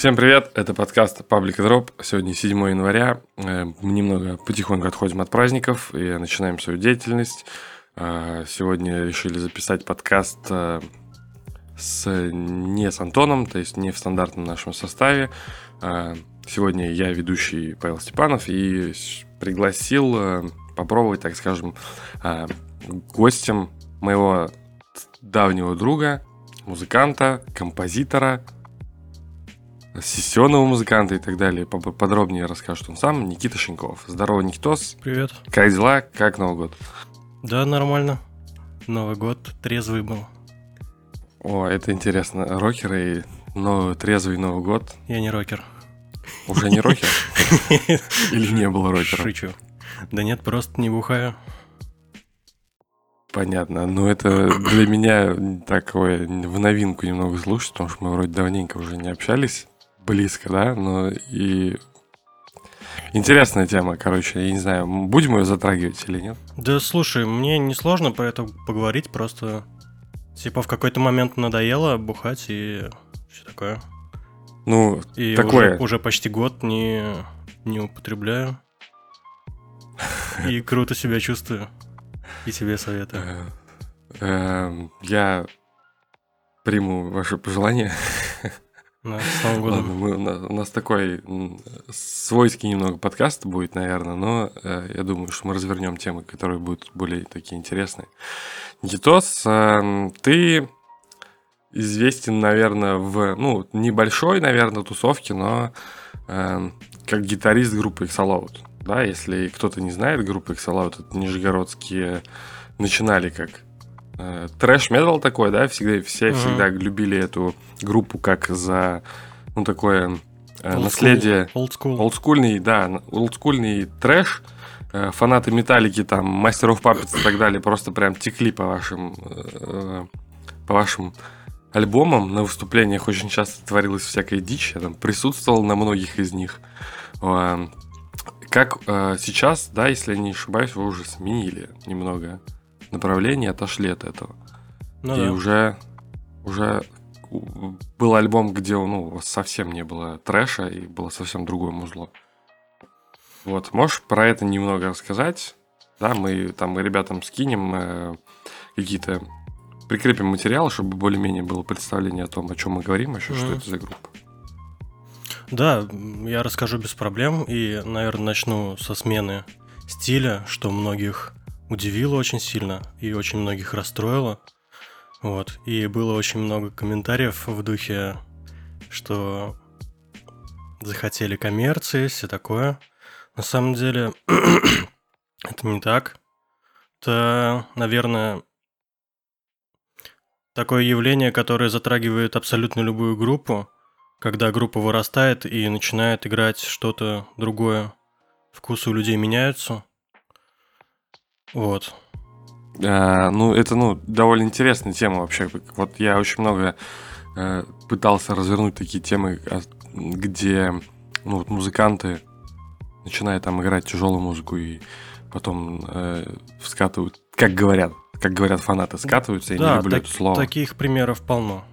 Всем привет, это подкаст Public Drop. Сегодня 7 января, мы немного потихоньку отходим от праздников и начинаем свою деятельность. Сегодня решили записать подкаст не с Антоном, то есть не в стандартном нашем составе. Сегодня я ведущий Павел Степанов и пригласил попробовать, так скажем, гостем моего давнего друга, музыканта, композитора, сессионного музыканта и так далее. Подробнее расскажет он сам, Никита Шеньков. Здорово, Никитос. Привет. Как дела? Как Новый год? Да, нормально. Новый год трезвый был. О, это интересно. Рокеры и трезвый Новый год. Я не рокер. Уже не рокер? Или не было рокера? Шучу. Да нет, просто не бухаю. Понятно, но это для меня такое в новинку немного слушать, потому что мы вроде давненько уже не общались, близко, да, но и интересная тема, короче, я не знаю, будем ее затрагивать или нет? Да слушай, мне несложно про это поговорить, просто типа в какой-то момент надоело бухать и все такое. Ну, и такое. Уже почти год не употребляю и круто себя чувствую. И тебе советую. Я приму ваши пожелания. С Новым годом. Ладно, у нас такой свойский немного подкаст будет, наверное, но я думаю, что мы развернем темы, которые будут более такие интересные. Никитос, ты известен, наверное, в небольшой, наверное, тусовке, но как гитарист группы Xaloud. Да, если кто-то не знает, группа Xaloud, это нижегородские, начинали как трэш-метал такой, да, все всегда любили эту группу как за, такое наследие. Олдскульный, да, олдскульный трэш. Фанаты Metallica, там, Master of Puppets и так далее просто прям текли по вашим альбомам. На выступлениях очень часто творилась всякая дичь, я там присутствовал на многих из них. Как сейчас, да, если я не ошибаюсь, вы уже сменили немного направление, отошли от этого. Уже был альбом, где совсем не было трэша и было совсем другое музло. Вот, можешь про это немного рассказать? Да, мы там ребятам скинем какие-то, прикрепим материалы, чтобы более-менее было представление о том, о чем мы говорим, еще что это за группа. Да, я расскажу без проблем и, наверное, начну со смены стиля, что многих удивило очень сильно и очень многих расстроило. Вот. И было очень много комментариев в духе, что захотели коммерции, все такое. На самом деле это не так. Это, наверное, такое явление, которое затрагивает абсолютно любую группу, когда группа вырастает и начинает играть что-то другое. Вкусы у людей меняются. Вот. Это довольно интересная тема вообще. Вот я очень много пытался развернуть такие темы, где музыканты начинают там играть тяжелую музыку и потом скатывают, как говорят фанаты, скатываются, да, и не люблю это слово. Да, таких примеров полно.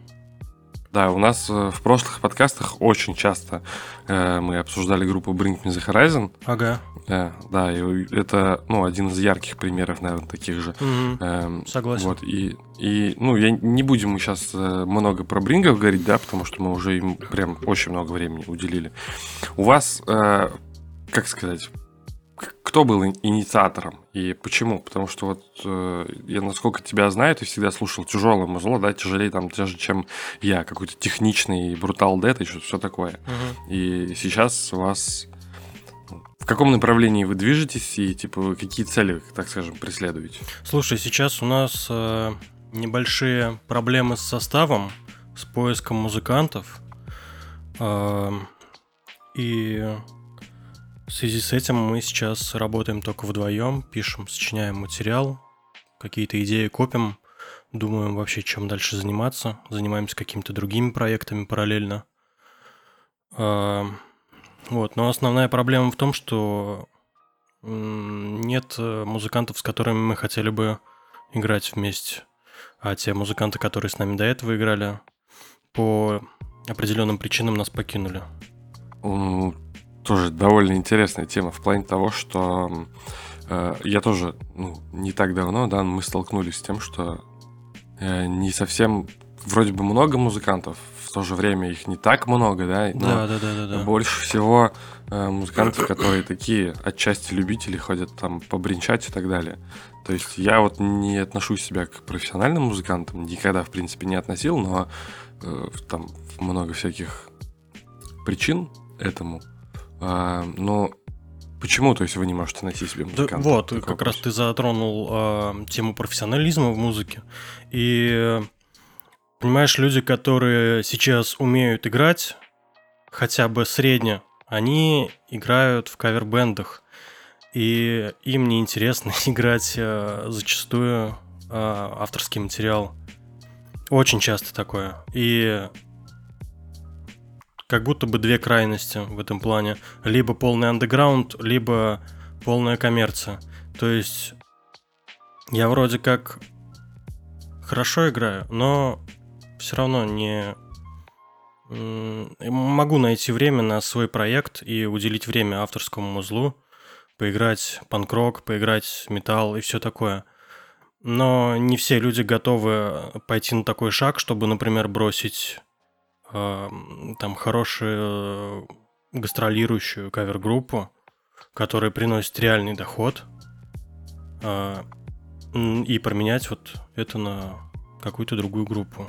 Да, у нас в прошлых подкастах очень часто мы обсуждали группу Bring Me The Horizon. Ага. Да, и это, один из ярких примеров, наверное, таких же. Угу. Согласен. Вот, я не будем мы сейчас много про Брингов говорить, да, потому что мы уже им прям очень много времени уделили. У вас, кто был инициатором и почему? Потому что я, насколько тебя знаю, ты всегда слушал тяжелое музло, да, тяжелее там даже, чем я, какой-то техничный Brutal Death и что-то все такое. Угу. И сейчас у вас в каком направлении вы движетесь и типа какие цели вы, так скажем, преследуете? Слушай, сейчас у нас небольшие проблемы с составом, с поиском музыкантов и... В связи с этим мы сейчас работаем только вдвоем, пишем, сочиняем материал, какие-то идеи копим, думаем вообще, чем дальше заниматься, занимаемся какими-то другими проектами параллельно. Но основная проблема в том, что нет музыкантов, с которыми мы хотели бы играть вместе, а те музыканты, которые с нами до этого играли, по определенным причинам нас покинули. Тоже довольно интересная тема в плане того, что я тоже не так давно, да, мы столкнулись с тем, что не совсем, вроде бы много музыкантов, в то же время их не так много, да, но больше всего музыкантов, которые такие отчасти любители, ходят там побринчать и так далее. То есть я вот не отношу себя к профессиональным музыкантам, никогда, в принципе, не относил, но там много всяких причин этому. Но почему, то есть, вы не можете найти себе музыканта? Да, вот, как раз ты затронул тему профессионализма в музыке. И, понимаешь, люди, которые сейчас умеют играть, хотя бы средне, они играют в кавер-бендах. И им неинтересно играть зачастую авторский материал. Очень часто такое. И как будто бы две крайности в этом плане. Либо полный андеграунд, либо полная коммерция. То есть я вроде как хорошо играю, но все равно не могу найти время на свой проект и уделить время авторскому музлу, поиграть панк-рок, поиграть металл и все такое. Но не все люди готовы пойти на такой шаг, чтобы, например, бросить там хорошую гастролирующую кавер-группу, которая приносит реальный доход, и променять вот это на какую-то другую группу.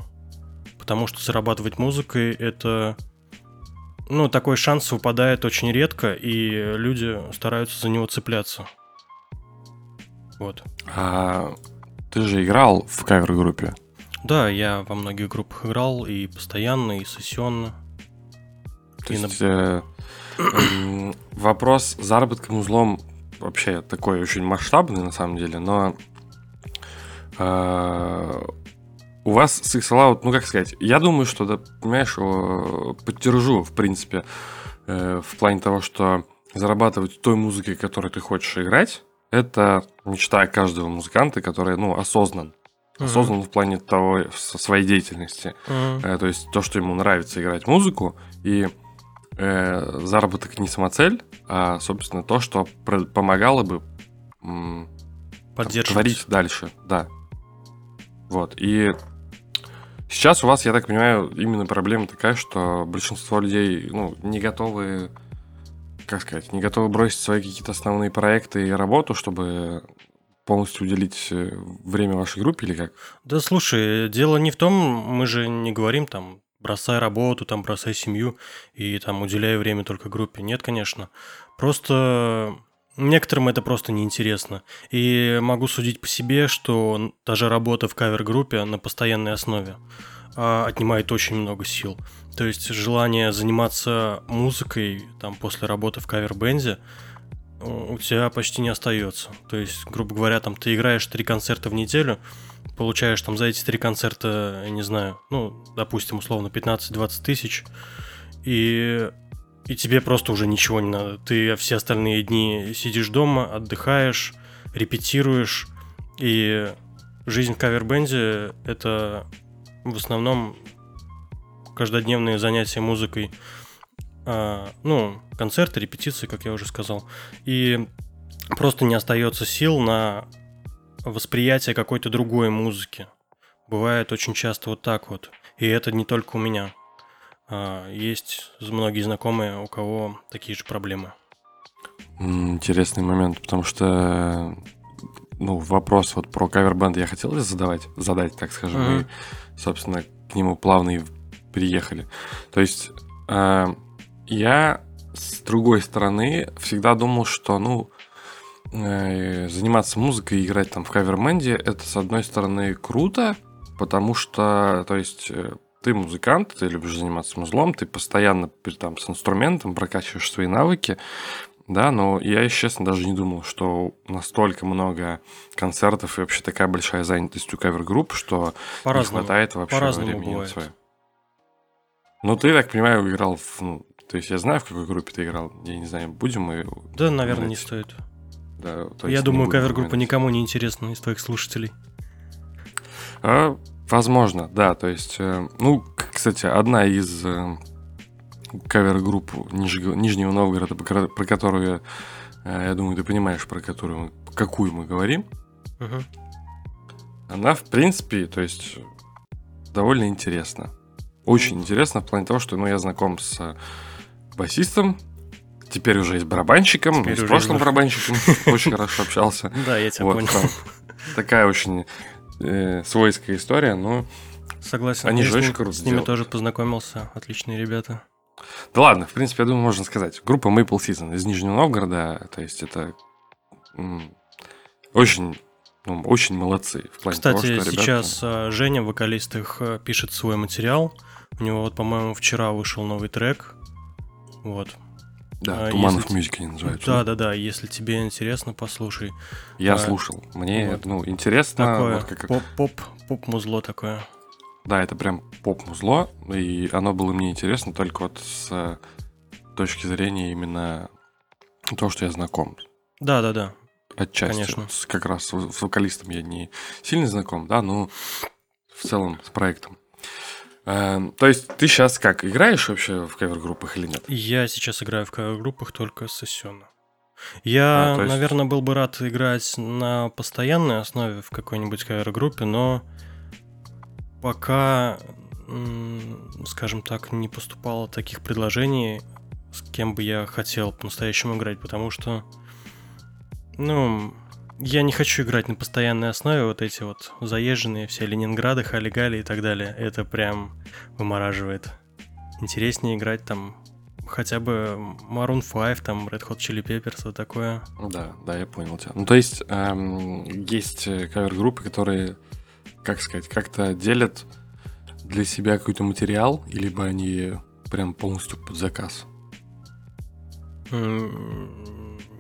Потому что зарабатывать музыкой — это... Ну, такой шанс выпадает очень редко, и люди стараются за него цепляться. Вот. А ты же играл в кавер-группе? Да, я во многих группах играл, и постоянно, и сессионно. То есть вопрос заработка музлом вообще такой очень масштабный на самом деле, но у вас с Xaloud, ну как сказать, я думаю, что, да, понимаешь, поддержу, в принципе, в плане того, что зарабатывать той музыкой, которой ты хочешь играть, это мечта каждого музыканта, который, осознан. Осознан в плане того, своей деятельности. То есть то, что ему нравится играть музыку, и заработок не самоцель, а, собственно, то, что помогало бы творить дальше. Да. Вот. И сейчас у вас, я так понимаю, именно проблема такая, что большинство людей не готовы, как сказать, не готовы бросить свои какие-то основные проекты и работу, чтобы полностью уделить время вашей группе или как? Да слушай, дело не в том, мы же не говорим там бросай работу, там бросай семью и там уделяй время только группе. Нет, конечно. Просто некоторым это просто неинтересно. И могу судить по себе, что даже работа в кавер-группе на постоянной основе отнимает очень много сил. То есть желание заниматься музыкой там после работы в кавер-бенде у тебя почти не остается. То есть, грубо говоря, там ты играешь 3 концерта в неделю, получаешь там за эти 3 концерта, я не знаю, допустим, условно 15-20 тысяч, и тебе просто уже ничего не надо. Ты все остальные дни сидишь дома, отдыхаешь, репетируешь, и жизнь в кавер-бенде — это в основном каждодневные занятия музыкой. Концерты, репетиции, как я уже сказал. И просто не остается сил на восприятие какой-то другой музыки. Бывает очень часто вот так вот. И это не только у меня. Есть многие знакомые, у кого такие же проблемы. Интересный момент, потому что вопрос вот про кавер-бенд я хотел задать, так скажем. И, собственно, к нему плавно и переехали. То есть я, с другой стороны, всегда думал, что, заниматься музыкой и играть там в кавер-бенде, это, с одной стороны, круто, потому что, то есть, ты музыкант, ты любишь заниматься музлом, ты постоянно там с инструментом прокачиваешь свои навыки, да, но я, если честно, даже не думал, что настолько много концертов и вообще такая большая занятость у кавер-групп, что не хватает вообще времени на свое. Ну, ты, так понимаю, играл в... то есть я знаю, в какой группе ты играл. Я не знаю, будем мы... Да, наверное, не стоит. Да, я думаю, кавер-группа никому не интересна из твоих слушателей. Возможно, да. То есть, Кстати, одна из кавер-групп Нижнего Новгорода, про которую, я думаю, ты понимаешь, про которую, какую мы говорим, угу. Она, в принципе, то есть, довольно интересна. Очень интересна в плане того, что, ну, я знаком с басистом, теперь уже и с барабанщиком, теперь и с прошлым барабанщиком очень хорошо общался. Да, я тебя понял. Такая очень свойская история, но согласен, они же очень круто с ними тоже познакомился, отличные ребята. Да ладно, в принципе, я думаю, можно сказать. Группа Maple Season из Нижнего Новгорода, то есть это очень, ну, очень молодцы в плане того, что ребята... Кстати, сейчас Женя, вокалист их, пишет свой материал. У него, вот, по-моему, вчера вышел новый трек. Вот. Да, «Туманов мюзик» они называются. Да-да-да, если тебе интересно, послушай. Я слушал. Мне, вот, ну, интересно. Такое вот поп-музло такое. Да, это прям поп-музло, и оно было мне интересно только вот с точки зрения именно того, что я знаком. Да-да-да. Отчасти. Конечно. Как раз с вокалистом я не сильно знаком, да, но в целом с проектом. То есть ты сейчас как, играешь вообще в кавер-группах или нет? Я сейчас играю в кавер-группах только с Эссена. Я, наверное, был бы рад играть на постоянной основе в какой-нибудь кавер-группе, но пока, скажем так, не поступало таких предложений, с кем бы я хотел по-настоящему играть, потому что, ну, я не хочу играть на постоянной основе вот эти вот заезженные все Ленинграды, Хали-Гали и так далее. Это прям вымораживает. Интереснее играть там хотя бы Maroon 5, там Red Hot Chili Peppers, вот такое. Да, да, я понял тебя. Ну, то есть есть кавер-группы, которые, как сказать, как-то делят для себя какой-то материал, либо они прям полностью под заказ?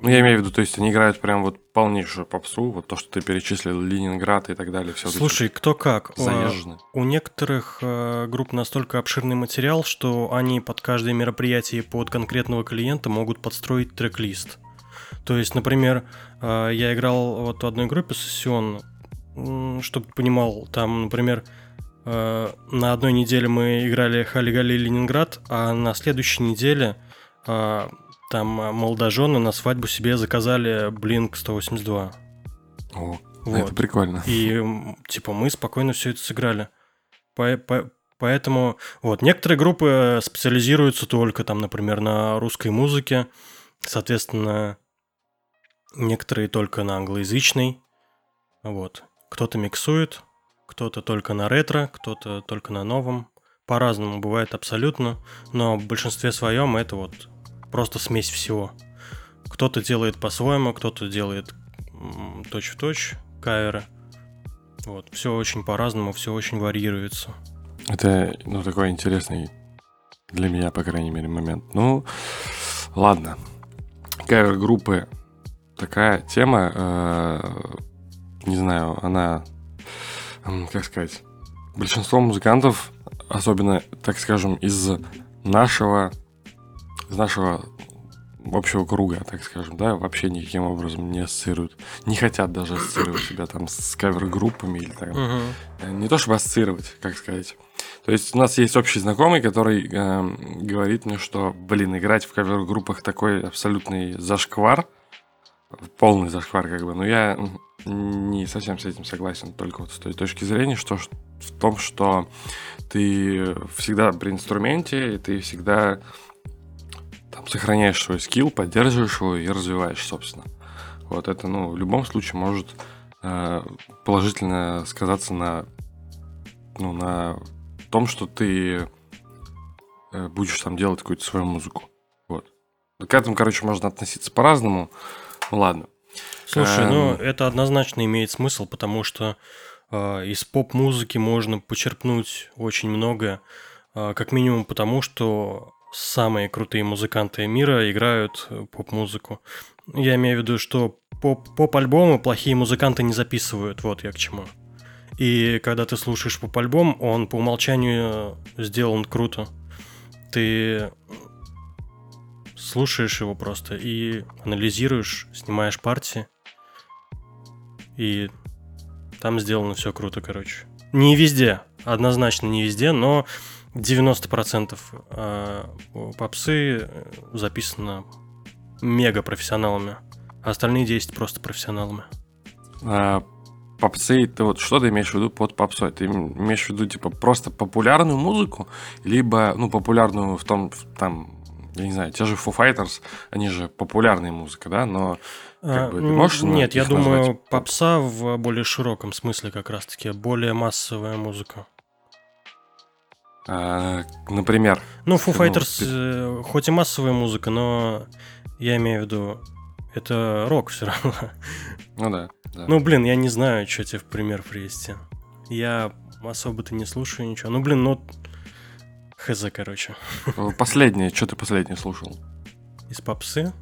Ну, я имею в виду, то есть они играют прям вот полнейшую попсу, вот то, что ты перечислил, Ленинград и так далее. Все. Слушай, кто как. Заезжено. У некоторых групп настолько обширный материал, что они под каждое мероприятие под конкретного клиента могут подстроить трек-лист. То есть, например, я играл вот в одной группе с Сессион, чтобы ты понимал, там, например, на одной неделе мы играли Хали-Гали и Ленинград, а на следующей неделе... Там молодожены на свадьбу себе заказали Blink 182. О, вот. Это прикольно. И типа мы спокойно все это сыграли. Поэтому вот некоторые группы специализируются только там, например, на русской музыке. Соответственно, некоторые только на англоязычной. Вот. Кто-то миксует, кто-то только на ретро, кто-то только на новом. По-разному бывает абсолютно, но в большинстве своем это вот просто смесь всего. Кто-то делает по-своему, кто-то делает точь-в-точь каверы. Вот. Все очень по-разному, все очень варьируется. Это, ну, такой интересный для меня, по крайней мере, момент. Ну, ладно. Кавер-группы. Такая тема, не знаю, она, как сказать, большинство музыкантов, особенно, так скажем, из нашего общего круга, так скажем, да, вообще никаким образом не ассоциируют. Не хотят даже ассоциировать себя там с кавер-группами или так. Угу. Не то чтобы ассоциировать, как сказать. То есть у нас есть общий знакомый, который говорит мне, что, блин, играть в кавер-группах такой абсолютный зашквар, полный зашквар как бы, но я не совсем с этим согласен, только вот с той точки зрения, что в том, что ты всегда при инструменте, и ты всегда... сохраняешь свой скилл, поддерживаешь его и развиваешь, собственно. Вот это, ну, в любом случае может положительно сказаться на, ну, на том, что ты будешь там делать какую-то свою музыку. Вот. К этому, короче, можно относиться по-разному. Ну, ладно. Слушай, ну, это однозначно имеет смысл, потому что из поп-музыки можно почерпнуть очень многое, как минимум потому, что самые крутые музыканты мира играют поп-музыку. Я имею в виду, что поп-альбомы плохие музыканты не записывают. Вот я к чему. И когда ты слушаешь поп-альбом, он по умолчанию сделан круто. Ты слушаешь его просто и анализируешь, снимаешь партии. И там сделано все круто, короче. Не везде, однозначно не везде, но... 90% попсы записано мега профессионалами, а остальные 10% просто профессионалами. Попсы, ты вот что ты имеешь в виду под попсой? Ты имеешь в виду типа просто популярную музыку, либо ну популярную в том там, я не знаю, те же Foo Fighters, они же популярная музыка, да? Но как бы, ты можешь нет, я думаю, назвать? Попса в более широком смысле как раз-таки более массовая музыка. Например. Ну, Foo Fighters, ну, ты... хоть и массовая музыка, но я имею в виду, это рок все равно. Ну да, да. Ну, блин, я не знаю, что тебе в пример привести. Я особо-то не слушаю ничего. Ну, блин, ну, хз, короче. Последнее, что ты последнее слушал? Из попсы?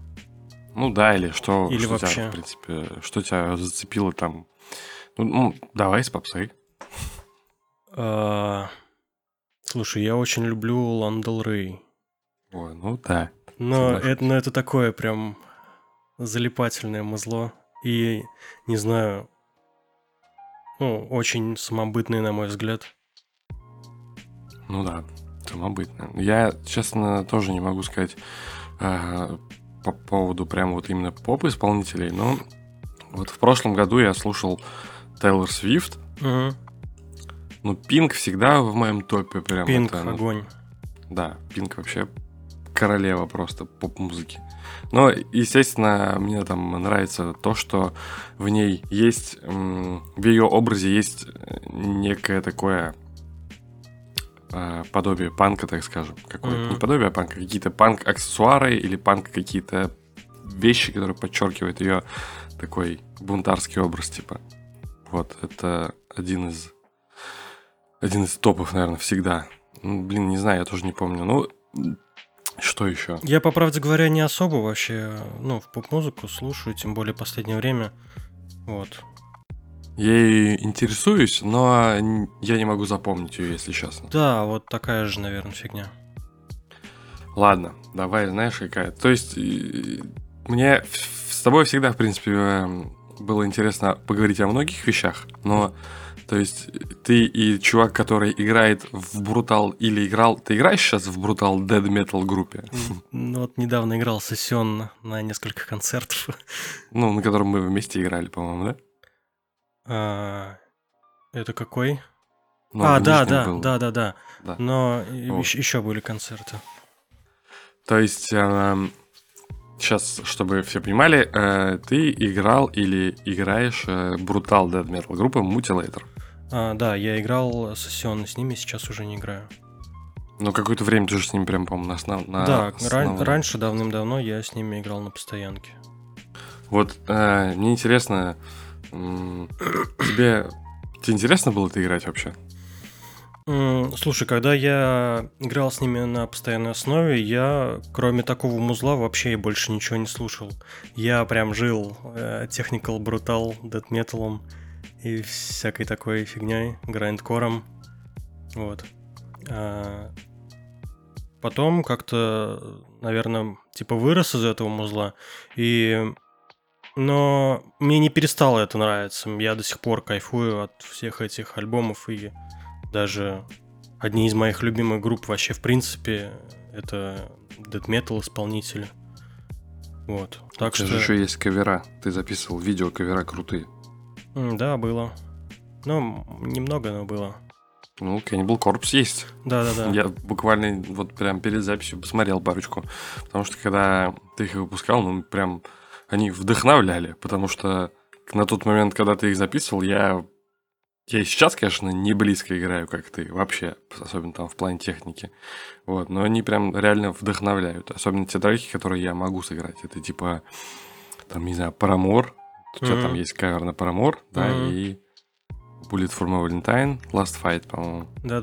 Ну да, или что, или что вообще? Тебя, в принципе, что тебя зацепило там? Ну, давай из попсы. Слушай, я очень люблю Лану Дель Рей. Ой, ну да. Но это такое прям залипательное музло. И, не знаю, ну, очень самобытное, на мой взгляд. Ну да, самобытное. Я, честно, тоже не могу сказать по поводу прям вот именно поп-исполнителей, но вот в прошлом году я слушал Taylor Swift. Угу. Ну, Пинк всегда в моем топе прям. Пинк, это, ну, огонь. Да, Пинк вообще королева просто поп-музыки. Но, естественно, мне там нравится то, что в ней есть, в ее образе есть некое такое подобие панка, так скажем. Какое-то, не подобие панка, какие-то панк-аксессуары или панк какие-то вещи, которые подчеркивают ее такой бунтарский образ, типа. Вот, это один из топов, наверное, всегда. Ну, блин, не знаю, я тоже не помню. Ну, что еще? Я, по правде говоря, не особо вообще, ну, в поп-музыку слушаю, тем более в последнее время. Вот. Я ей интересуюсь, но я не могу запомнить ее, если честно. Да, вот такая же, наверное, фигня. Ладно, давай, знаешь, какая. То есть, мне с тобой всегда, в принципе, было интересно поговорить о многих вещах, но... То есть ты и чувак, который играет в Brutal или играл... Ты играешь сейчас в Brutal Death Metal группе? Ну вот недавно играл сессионно на нескольких концертов. Ну, на котором мы вместе играли, по-моему, да? Это какой? Ну, да. Но вот. Еще были концерты. То есть... Сейчас, чтобы все понимали, ты играл или играешь Brutal Death Metal группы Mutilator. Да, я играл сессионно с ними, сейчас уже не играю. Но какое-то время ты же с ними прям, по-моему, раньше, давным-давно я с ними играл на постоянке. Вот, мне интересно, тебе интересно было это играть вообще? Слушай, когда я играл с ними на постоянной основе, я, кроме такого музла, вообще и больше ничего не слушал. Я прям жил technical, brutal, death metal'ом и всякой такой фигней, грайндкором. Вот. Потом как-то, наверное, типа вырос из этого музла, и... но мне не перестало это нравиться. Я до сих пор кайфую от всех этих альбомов и... Даже одни из моих любимых групп вообще, в принципе, это Death Metal исполнители. Вот. Так что... же еще есть кавера. Ты записывал видео, кавера крутые. Да, было. Ну, немного, но было. Ну, Cannibal Corpse есть. Да. Я буквально вот прям перед записью посмотрел парочку. Потому что когда ты их выпускал, ну, прям они вдохновляли. Потому что на тот момент, когда ты их записывал, я и сейчас, конечно, не близко играю, как ты, вообще, особенно там в плане техники. Вот, но они прям реально вдохновляют. Особенно те треки, которые я могу сыграть. Это типа, там, не знаю, Paramore. У тебя там есть кавер на Paramore, да, и Bullet for My Valentine, Last Fight, по-моему. Да.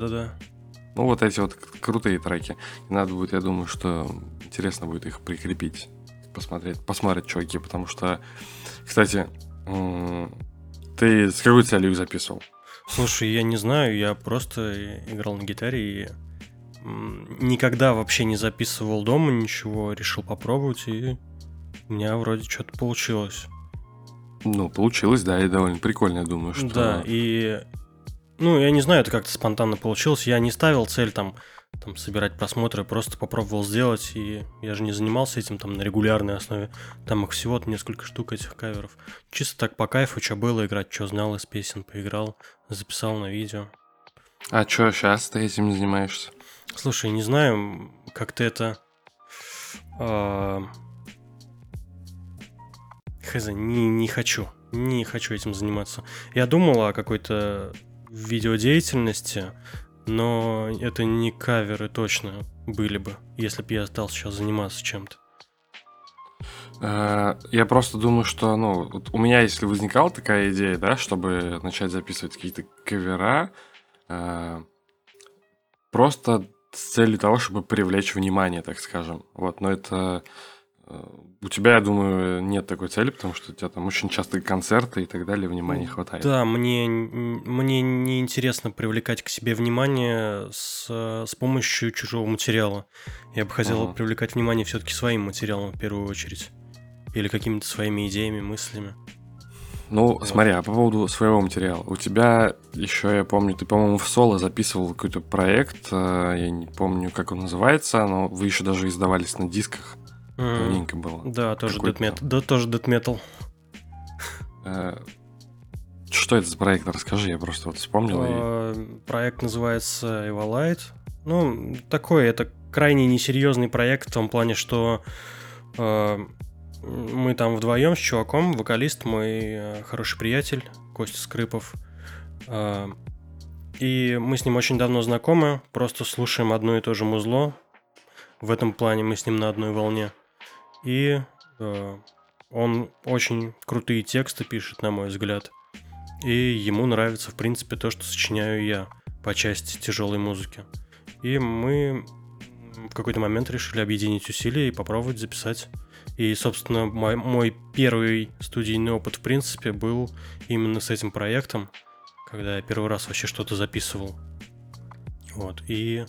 Ну, вот эти вот крутые треки. И надо будет, я думаю, что интересно будет их прикрепить. Посмотреть, чуваки, потому что, кстати, ты с какой целью их записывал? Слушай, я не знаю, я просто играл на гитаре и никогда вообще не записывал дома ничего, решил попробовать, и у меня вроде что-то получилось. Ну, получилось, да, и довольно прикольно, я думаю, что... Да, и Ну, я не знаю, это как-то спонтанно получилось. Я не ставил цель там собирать просмотры, просто попробовал сделать, и я же не занимался этим там на регулярной основе. Там их всего-то несколько штук, этих каверов. Чисто так по кайфу, что было играть, что знал из песен, поиграл, записал на видео. А что сейчас ты этим не занимаешься? Слушай, не знаю, как-то это... Хз, не хочу этим заниматься. Я думал о какой-то видеодеятельности, но это не каверы точно были бы, если бы я остался сейчас заниматься чем-то. Я просто думаю, что, вот у меня, если возникала такая идея, да, чтобы начать записывать какие-то кавера, просто с целью того, чтобы привлечь внимание, так скажем. Вот, но это... У тебя, я думаю, нет такой цели, потому что у тебя там очень частые концерты и так далее, внимания хватает. Да, мне не интересно привлекать к себе внимание с помощью чужого материала. Я бы хотел привлекать внимание все-таки своим материалом в первую очередь. Или какими-то своими идеями, мыслями. Смотри, а по поводу своего материала. У тебя еще, я помню, ты, по-моему, в соло записывал какой-то проект, я не помню, как он называется, но вы еще даже издавались на дисках. Давненько было. Да, тоже Death Metal. Что это за проект? Расскажи, я просто вспомнил. Проект называется Evalide. Это крайне несерьезный проект в том плане, что мы там вдвоем с чуваком, вокалист, мой хороший приятель Костя Скрыпов. И мы с ним очень давно знакомы, просто слушаем одно и то же музло. В этом плане мы с ним на одной волне. И он очень крутые тексты пишет, на мой взгляд. И ему нравится, в принципе, то, что сочиняю я по части тяжелой музыки. И мы в какой-то момент решили объединить усилия и попробовать записать. И, собственно, мой первый студийный опыт, в принципе, был именно с этим проектом, когда я первый раз вообще что-то записывал. Вот. И...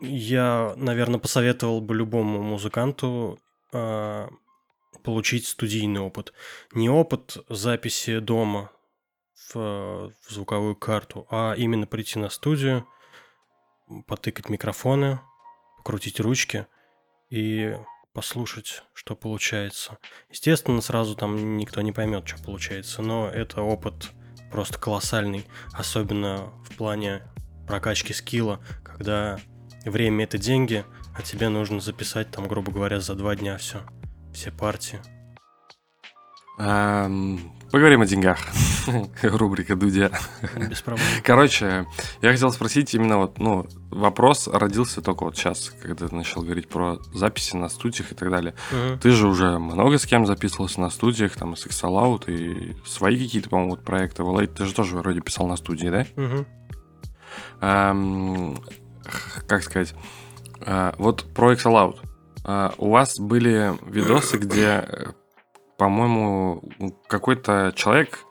я, наверное, посоветовал бы любому музыканту получить студийный опыт. Не опыт записи дома в звуковую карту, а именно прийти на студию, потыкать микрофоны, крутить ручки и послушать, что получается. Естественно, сразу там никто не поймет, что получается, но это опыт просто колоссальный, особенно в плане прокачки скилла, когда... Время – это деньги, а тебе нужно записать, там, грубо говоря, за 2 дня все партии. Поговорим о деньгах. Рубрика «Дудя». Без проблем. Короче, я хотел спросить именно вопрос родился только вот сейчас, когда ты начал говорить про записи на студиях и так далее. Ты же уже много с кем записывался на студиях, там, с Xaloud и свои какие-то, по-моему, проекты. Ты же тоже вроде писал на студии, да? Как сказать, вот про Xaloud. У вас были видосы, где, по-моему, какой-то человек,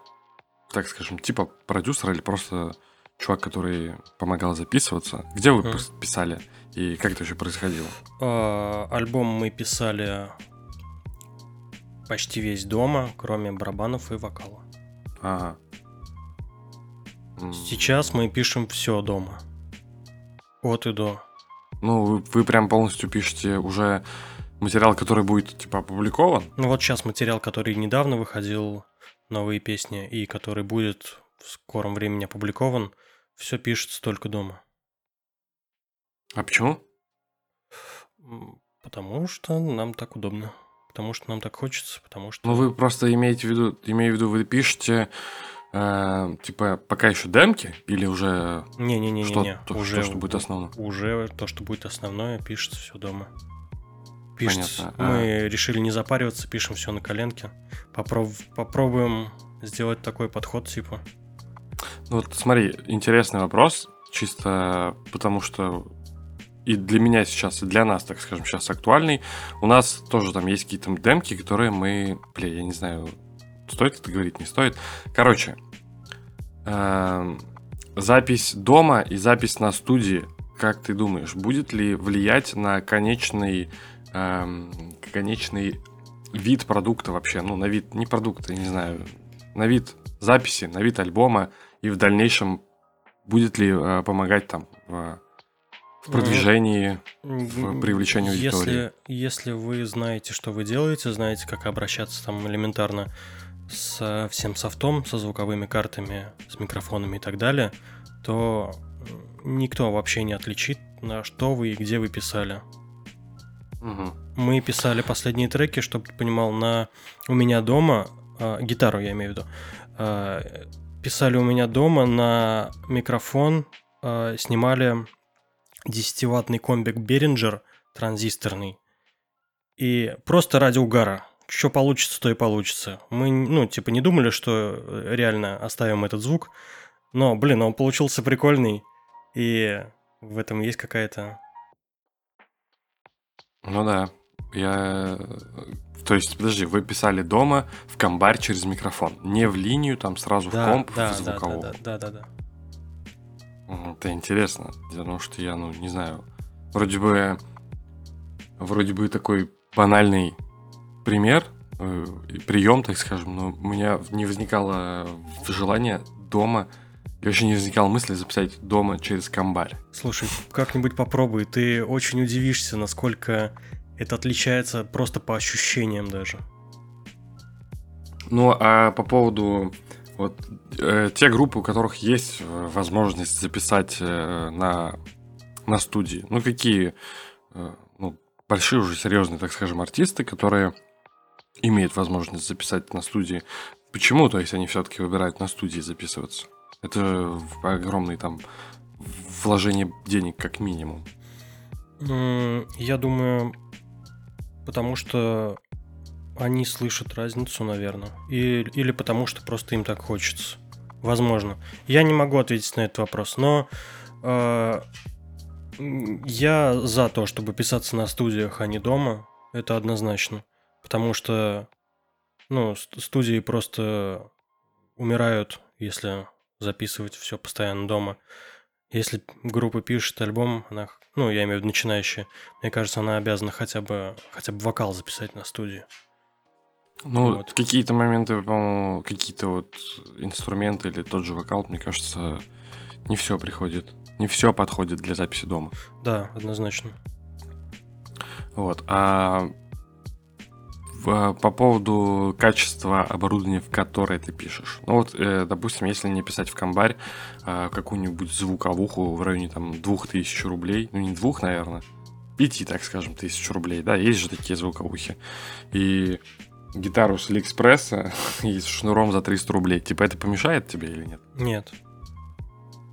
так скажем, типа продюсер или просто чувак, который помогал записываться. Где вы писали и как это еще происходило? Альбом мы писали почти весь дома, кроме барабанов и вокала. Ага. Сейчас мы пишем все дома. От и до. Вы прям полностью пишете уже материал, который будет, типа, опубликован? Сейчас материал, который недавно выходил, новые песни, и который будет в скором времени опубликован, все пишется только дома. А почему? Потому что нам так удобно. Потому что нам так хочется, потому что... вы просто имею в виду, вы пишете... типа, пока еще демки или уже что будет основное? Уже то, что будет основное, пишется все дома. Пишется. Понятно. Мы решили не запариваться, пишем все на коленке. Попробуем сделать такой подход, типа. Смотри, интересный вопрос, чисто потому что и для меня сейчас, и для нас, так скажем, сейчас актуальный. У нас тоже там есть какие-то демки, которые мы, я не знаю... Стоит это говорить, не стоит. Короче, запись дома и запись на студии, как ты думаешь, будет ли влиять на конечный вид продукта вообще? На вид, не продукта, я не знаю, на вид записи, на вид альбома, и в дальнейшем будет ли помогать там в продвижении, в привлечении аудитории? Если вы знаете, что вы делаете, знаете, как обращаться там элементарно со всем софтом, со звуковыми картами, с микрофонами и так далее, то никто вообще не отличит, на что вы и где вы писали. Угу. Мы писали последние треки, чтобы ты понимал, на «У меня дома», гитару я имею в виду, писали «У меня дома» на микрофон, снимали 10-ваттный комбик Behringer транзисторный, и просто ради угара. Что получится, то и получится. Мы, не думали, что реально оставим этот звук, но, он получился прикольный, и в этом есть какая-то... Ну да, вы писали дома в комбарь через микрофон, не в линию, там сразу в комп, в звуковую. Да. Это интересно, потому что я, не знаю, вроде бы такой банальный пример, прием, так скажем, но у меня не возникало желания дома, и вообще не возникало мысли записать дома через комбарь. Слушай, как-нибудь попробуй, ты очень удивишься, насколько это отличается просто по ощущениям даже. А по поводу те группы, у которых есть возможность записать на студии, какие большие уже серьезные, так скажем, артисты, которые имеют возможность записать на студии. Почему, они все-таки выбирают на студии записываться? Это огромные там вложения денег, как минимум. Я думаю, потому что они слышат разницу, наверное. Или потому что просто им так хочется. Возможно. Я не могу ответить на этот вопрос, но... Я за то, чтобы писаться на студиях, а не дома. Это однозначно. Потому что студии просто умирают, если записывать все постоянно дома. Если группа пишет альбом, она, я имею в виду начинающие, мне кажется, она обязана хотя бы вокал записать на студии. Какие-то моменты, по-моему, какие-то инструменты или тот же вокал, мне кажется, не все приходит. Не все подходит для записи дома. Да, однозначно. По поводу качества оборудования, в которое ты пишешь. Допустим, если не писать в комбарь, какую-нибудь звуковуху в районе там 2000 рублей, не 2, наверное, 5, так скажем, 1000 рублей, да, есть же такие звуковухи. И гитару с Алиэкспресса и с шнуром за 300 рублей. Типа это помешает тебе или нет? Нет.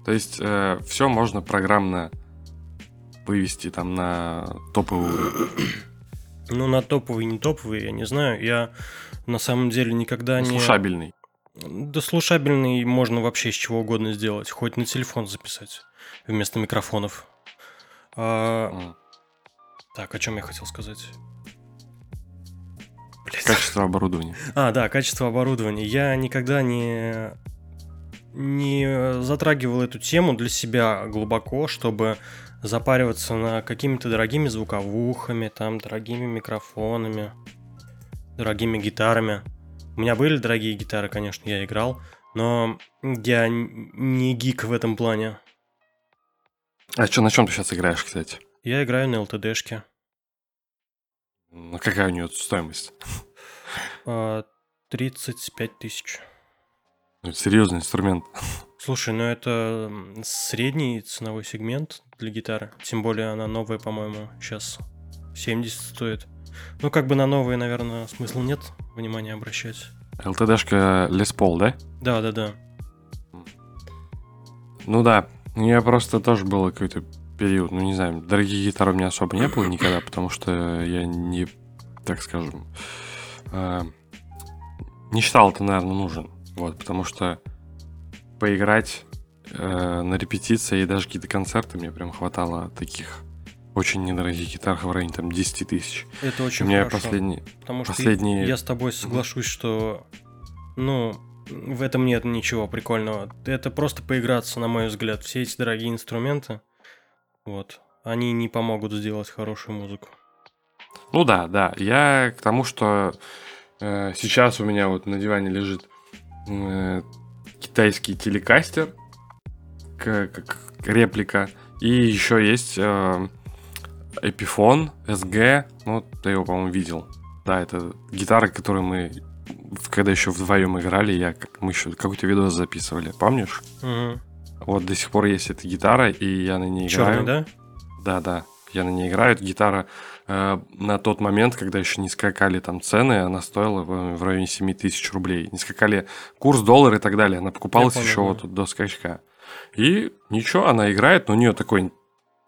То есть все можно программно вывести там на топовую. На топовый, не топовый, я не знаю. Я на самом деле никогда не... Слушабельный. Да, слушабельный можно вообще с чего угодно сделать. Хоть на телефон записать вместо микрофонов. Так, о чем я хотел сказать? Качество оборудования. Да, качество оборудования. Я никогда не затрагивал эту тему для себя глубоко, чтобы запариваться на какими-то дорогими звуковухами, там, дорогими микрофонами, дорогими гитарами. У меня были дорогие гитары, конечно, я играл, но я не гик в этом плане. А на чем ты сейчас играешь, кстати? Я играю на ЛТДшке. Какая у нее стоимость? 35 тысяч. Это серьезный инструмент. Слушай, это средний ценовой сегмент для гитары. Тем более она новая, по-моему, сейчас 70 стоит. На новые, наверное, смысла нет внимания обращать. ЛТДшка Les Paul, да? Да. У меня просто тоже был какой-то период, дорогие гитары у меня особо не было никогда, потому что я не, так скажем, не считал это, наверное, нужен. Потому что поиграть на репетиции и даже какие-то концерты мне прям хватало таких очень недорогих гитар в районе там 10 тысяч. Это очень хорошо. Потому что я с тобой соглашусь, что в этом нет ничего прикольного. Это просто поиграться, на мой взгляд. Все эти дорогие инструменты, они не помогут сделать хорошую музыку. Да. Я к тому, что сейчас у меня на диване лежит китайский телекастер, как реплика. И еще есть Эпифон, СГ. Ну, ты его, по-моему, видел. Да, это гитара, которую мы, когда еще вдвоем играли, мы еще какой-то видос записывали, помнишь? Угу. Вот до сих пор есть эта гитара, и я на ней играю. Черная, да? Да. Я на ней играю. Эта гитара на тот момент, когда еще не скакали там цены, она стоила в районе 7 тысяч рублей. Не скакали курс, доллар и так далее. Она покупалась вот до скачка. И ничего, она играет, но у нее такой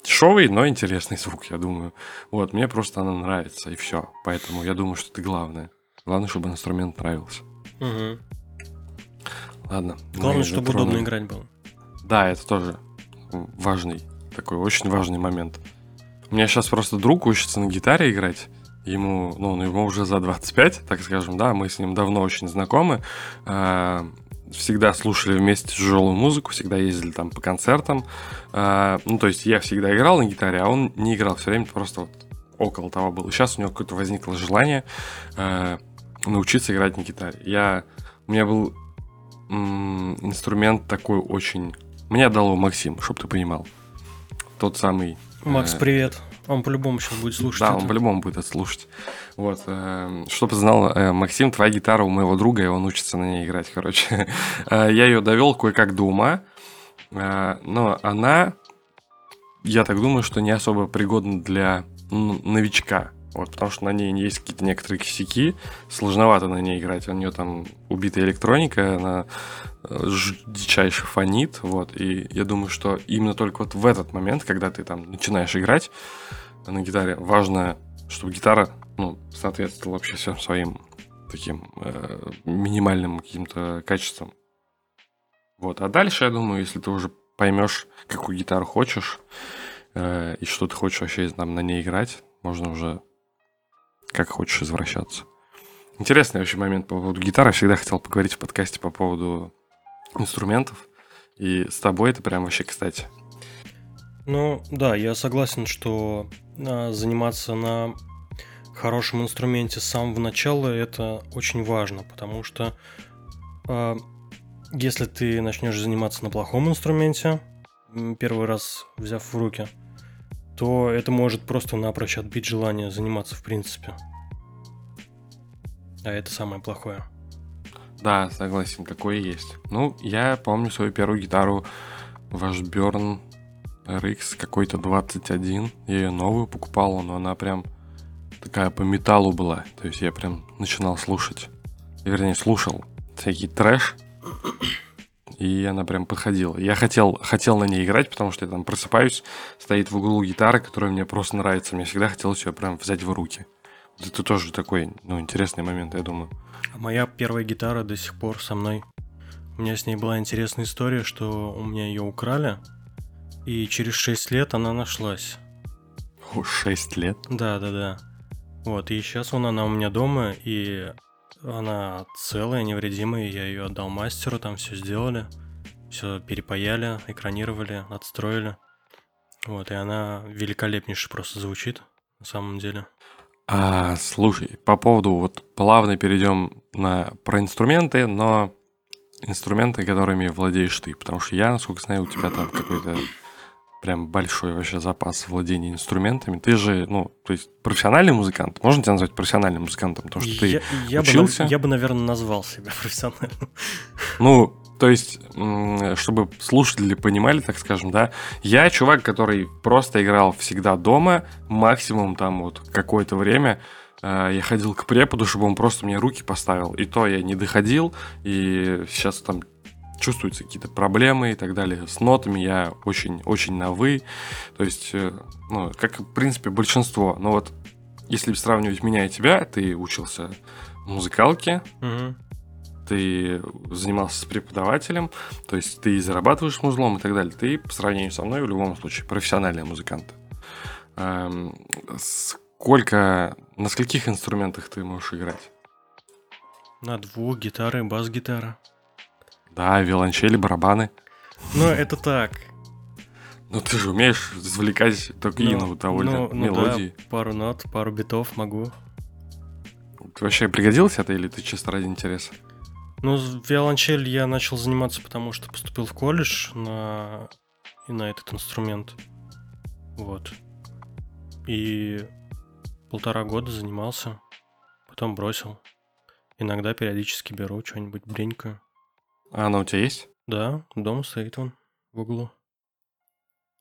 дешевый, но интересный звук, я думаю. Вот, мне просто она нравится, и все. Поэтому я думаю, что это главное. Главное, чтобы инструмент нравился. Угу. Ладно. Главное, чтобы удобно играть было. Да, это тоже важный, такой очень важный момент. У меня сейчас просто друг учится на гитаре играть. Ему уже за 25, так скажем, да. Мы с ним давно очень знакомы. Всегда слушали вместе тяжелую музыку, всегда ездили там по концертам. То есть я всегда играл на гитаре, а он не играл. Все время просто вот около того был. Сейчас у него какое-то возникло желание научиться играть на гитаре. У меня был инструмент такой очень... Мне дал его Максим, чтоб ты понимал. Тот самый... Макс, привет. Он по-любому сейчас будет слушать. Да, он по-любому будет это слушать. Вот. Чтобы знал, Максим, твоя гитара у моего друга, и он учится на ней играть, короче. Я ее довел кое-как до ума, но она, я так думаю, что не особо пригодна для новичка. Вот, потому что на ней есть какие-то некоторые косяки, сложновато на ней играть. У нее там убитая электроника, она дичайше фонит. Вот, и я думаю, что именно только вот в этот момент, когда ты там начинаешь играть на гитаре, важно, чтобы гитара соответствовала вообще всем своим таким минимальным каким-то качествам. Вот, а дальше, я думаю, если ты уже поймешь, какую гитару хочешь и что ты хочешь вообще там на ней играть, можно уже как хочешь извращаться. Интересный вообще момент по поводу гитары. Я всегда хотел поговорить в подкасте по поводу инструментов. И с тобой это прям вообще кстати. Ну, да, я согласен, что заниматься на хорошем инструменте с самого начала это очень важно, потому что если ты начнешь заниматься на плохом инструменте, первый раз взяв в руки, то это может просто напрочь отбить желание заниматься в принципе. А это самое плохое. Да, согласен, такое есть. Я помню свою первую гитару Washburn RX какой-то 21. Я ее новую покупал, но она прям такая по металлу была. То есть я прям начинал слушать. Вернее, слушал всякий трэш. И она прям подходила. Я хотел на ней играть, потому что я там просыпаюсь, стоит в углу гитара, которая мне просто нравится. Мне всегда хотелось ее прям взять в руки. Это тоже такой, интересный момент, я думаю. Моя первая гитара до сих пор со мной. У меня с ней была интересная история, что у меня ее украли, и через 6 лет она нашлась. 6 лет? Да. Вот, и сейчас она у меня дома, и... Она целая, невредимая, я ее отдал мастеру, там все сделали, все перепаяли, экранировали, отстроили. Вот, и она великолепнейше просто звучит, на самом деле. Слушай, по поводу, плавно перейдем про инструменты, но инструменты, которыми владеешь ты, потому что я, насколько знаю, у тебя там какой-то прям большой вообще запас владения инструментами. Ты же, то есть профессиональный музыкант. Можно тебя назвать профессиональным музыкантом? Потому что ты учился. Я бы, наверное, назвал себя профессиональным. То есть, чтобы слушатели понимали, так скажем, да, я чувак, который просто играл всегда дома, максимум там какое-то время. Я ходил к преподу, чтобы он просто мне руки поставил. И то я не доходил, и сейчас там... чувствуются какие-то проблемы и так далее. С нотами я очень-очень на «вы». То есть, как, в принципе, большинство. Но если сравнивать меня и тебя, ты учился в музыкалке, угу. Ты занимался с преподавателем, то есть ты зарабатываешь музлом и так далее. Ты, по сравнению со мной, в любом случае, профессиональный музыкант. На скольких инструментах ты можешь играть? На 2 гитары, бас-гитара. Да, виолончели, барабаны. Это так. Ты же умеешь извлекать токину довольно мелодии. Да, пару нот, пару битов могу. Ты вообще пригодился это или ты чисто ради интереса? Ну, виолончель я начал заниматься, потому что поступил в колледж на этот инструмент. Вот. И 1,5 года занимался, потом бросил. Иногда периодически беру что-нибудь бренькое. А она у тебя есть? Да, дома стоит он в углу.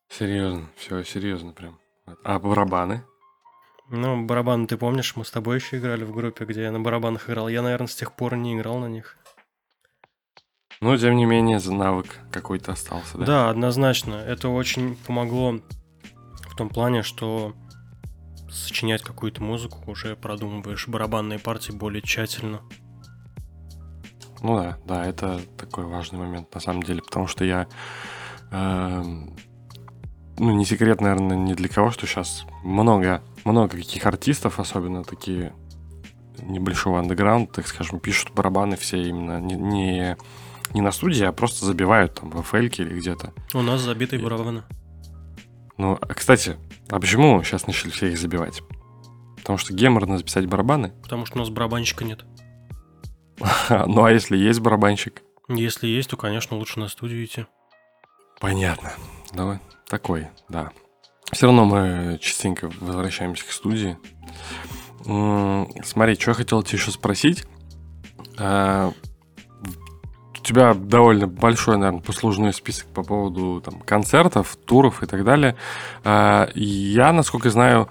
Серьезно, все серьезно прям. А барабаны? Ну, барабаны ты помнишь, мы с тобой еще играли в группе, где я на барабанах играл. Я, наверное, с тех пор не играл на них. Но, тем не менее, навык какой-то остался, да? Да, однозначно. Это очень помогло в том плане, что сочинять какую-то музыку уже продумываешь барабанные партии более тщательно. Ну да, это такой важный момент на самом деле, потому что я... не секрет, наверное, ни для кого, что сейчас много каких артистов, особенно такие небольшого андеграунда, так скажем, пишут барабаны все именно не на студии, а просто забивают там в FL-ке или где-то. У нас забитые барабаны. Ну, кстати, а почему сейчас начали все их забивать? Потому что геморно записать барабаны? Потому что у нас барабанщика нет. Ну, а если есть барабанщик? Если есть, то, конечно, лучше на студию идти. Понятно. Давай. Такой, да. Все равно мы частенько возвращаемся к студии. Смотри, что я хотел тебя еще спросить. У тебя довольно большой, наверное, послужной список по поводу там, концертов, туров и так далее. Я, насколько знаю,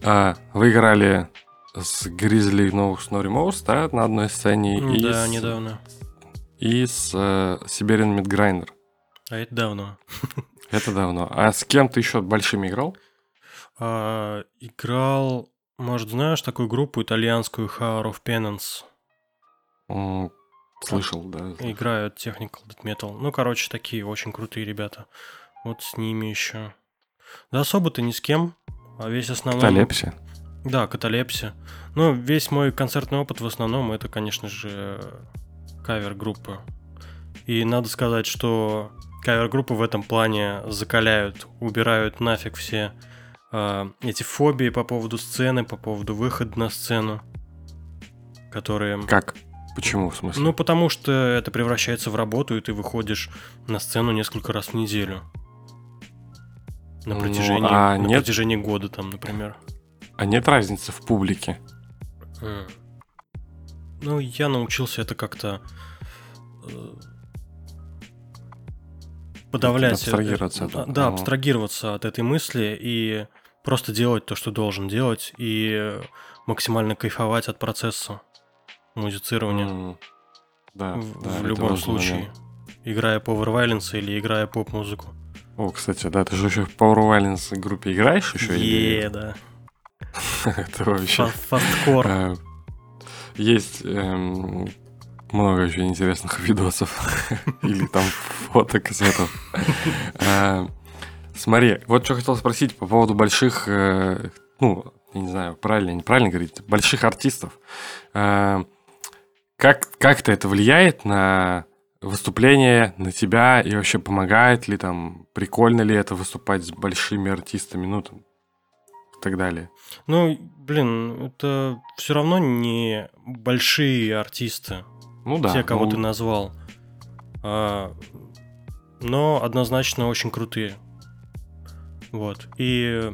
вы играли с Grizzly No Snow Remorse, да, на одной сцене. Да, недавно. И с Siberian Meat Grinder. А это давно. Это давно. А с кем ты еще большим играл? Играл, может, знаешь такую группу итальянскую Hour of Penance? Слышал, да. Играют Technical Death Metal. Ну, короче, такие очень крутые ребята. Вот с ними еще. Да особо-то ни с кем. А весь основной... Каталепсия. Да, Каталепсия. Но весь мой концертный опыт в основном это, конечно же, кавер-группы. И надо сказать, что... Кавер-группы в этом плане закаляют, убирают нафиг все эти фобии по поводу сцены, по поводу выхода на сцену, которые... Как? Почему, в смысле? Ну, потому что это превращается в работу, и ты выходишь на сцену несколько раз в неделю. На протяжении года, там, например. А нет разницы в публике? Ну, я научился это как-то... подавлять... Абстрагироваться от этого. Да, абстрагироваться от этой мысли и просто делать то, что должен делать, и максимально кайфовать от процесса музицирования. Да, в любом случае. Момент. Играя Power Violence или играя поп-музыку. О, кстати, да, ты же еще в Power Violence группе играешь еще? Да. Это вообще... Фасткор. Есть... много очень интересных видосов или там фоток из этого. Смотри, вот что хотел спросить по поводу больших, я не знаю, неправильно говорить, больших артистов. Как-то это влияет на выступление, на тебя и вообще помогает ли там, прикольно ли это выступать с большими артистами, и так далее? Ну, блин, это все равно не большие артисты. Ну да. Те, кого ты назвал. Но однозначно очень крутые. Вот. И,